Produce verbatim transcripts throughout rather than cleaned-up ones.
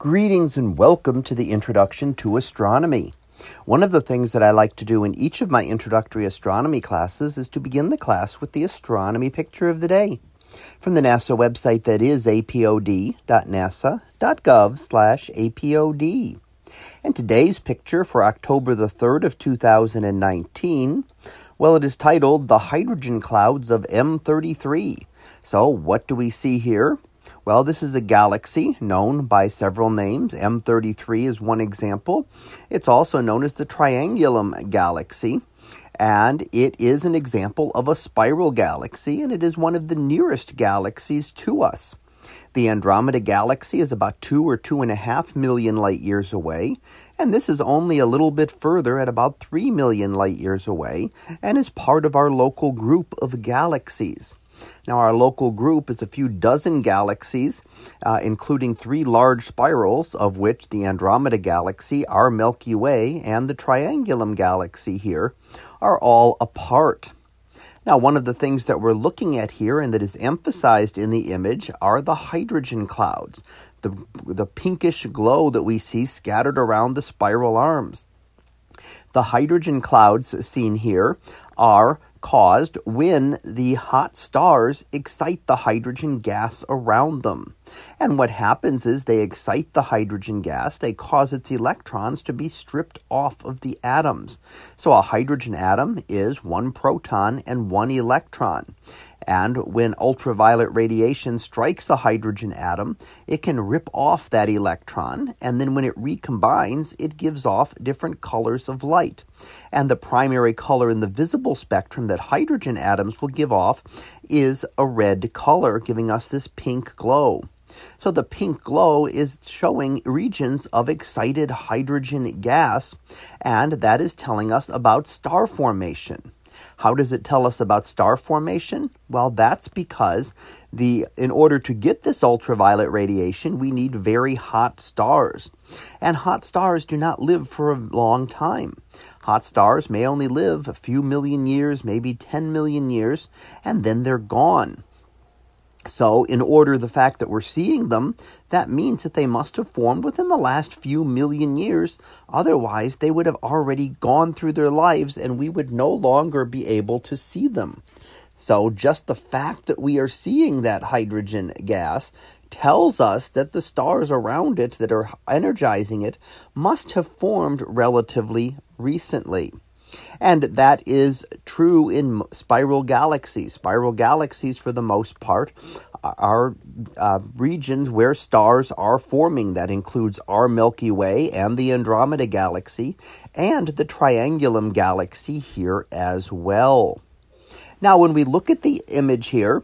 Greetings and welcome to the Introduction to Astronomy. One of the things that I like to do in each of my introductory astronomy classes is to begin the class with the astronomy picture of the day from the NASA website, that is apod dot nasa dot gov slash apod. And today's picture for October the third of two thousand nineteen, well, it is titled The Hydrogen Clouds of M thirty-three. So what do we see here? Well, this is a galaxy known by several names. M thirty-three is one example. It's also known as the Triangulum Galaxy, and it is an example of a spiral galaxy, and it is one of the nearest galaxies to us. The Andromeda Galaxy is about two or two and a half million light years away, and this is only a little bit further at about three million light years away, and is part of our local group of galaxies. Now, our local group is a few dozen galaxies, uh, including three large spirals, of which the Andromeda Galaxy, our Milky Way, and the Triangulum Galaxy here are all a part. Now, one of the things that we're looking at here and that is emphasized in the image are the hydrogen clouds, the, the pinkish glow that we see scattered around the spiral arms. The hydrogen clouds seen here are caused when the hot stars excite the hydrogen gas around them. And what happens is they excite the hydrogen gas, they cause its electrons to be stripped off of the atoms. So a hydrogen atom is one proton and one electron. And when ultraviolet radiation strikes a hydrogen atom, it can rip off that electron, and then when it recombines, it gives off different colors of light. And the primary color in the visible spectrum that hydrogen atoms will give off is a red color, giving us this pink glow. So the pink glow is showing regions of excited hydrogen gas, and that is telling us about star formation. How does it tell us about star formation? Well, that's because the in order to get this ultraviolet radiation, we need very hot stars. And hot stars do not live for a long time. Hot stars may only live a few million years, maybe ten million years, and then they're gone. So in order the fact that we're seeing them, that means that they must have formed within the last few million years. Otherwise, they would have already gone through their lives and we would no longer be able to see them. So just the fact that we are seeing that hydrogen gas tells us that the stars around it that are energizing it must have formed relatively recently. And that is true in spiral galaxies. Spiral galaxies, for the most part, are uh, regions where stars are forming. That includes our Milky Way and the Andromeda Galaxy and the Triangulum Galaxy here as well. Now, when we look at the image here,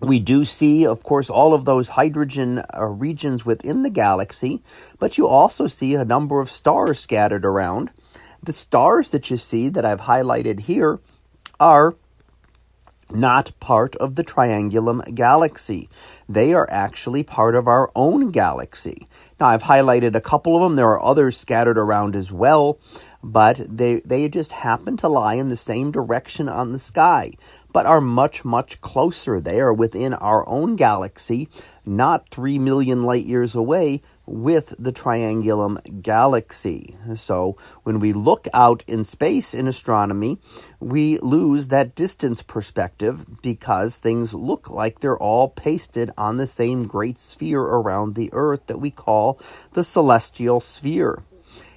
we do see, of course, all of those hydrogen uh, regions within the galaxy, but you also see a number of stars scattered around. The stars that you see that I've highlighted here are not part of the Triangulum Galaxy. They are actually part of our own galaxy. Now, I've highlighted a couple of them. There are others scattered around as well, but they, they just happen to lie in the same direction on the sky, but are much, much closer. They are within our own galaxy, not three million light years away, with the Triangulum Galaxy. So when we look out in space in astronomy, we lose that distance perspective because things look like they're all pasted on the same great sphere around the Earth that we call the celestial sphere.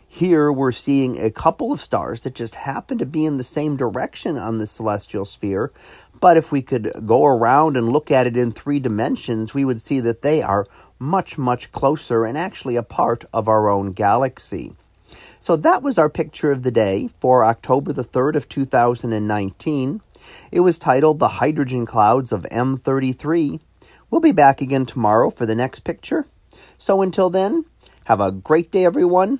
Here we're seeing a couple of stars that just happen to be in the same direction on the celestial sphere, but if we could go around and look at it in three dimensions, we would see that they are much, much closer and actually a part of our own galaxy. So that was our picture of the day for October the third of two thousand nineteen. It was titled The Hydrogen Clouds of M thirty-three. We'll be back again tomorrow for the next picture. So until then, have a great day, everyone,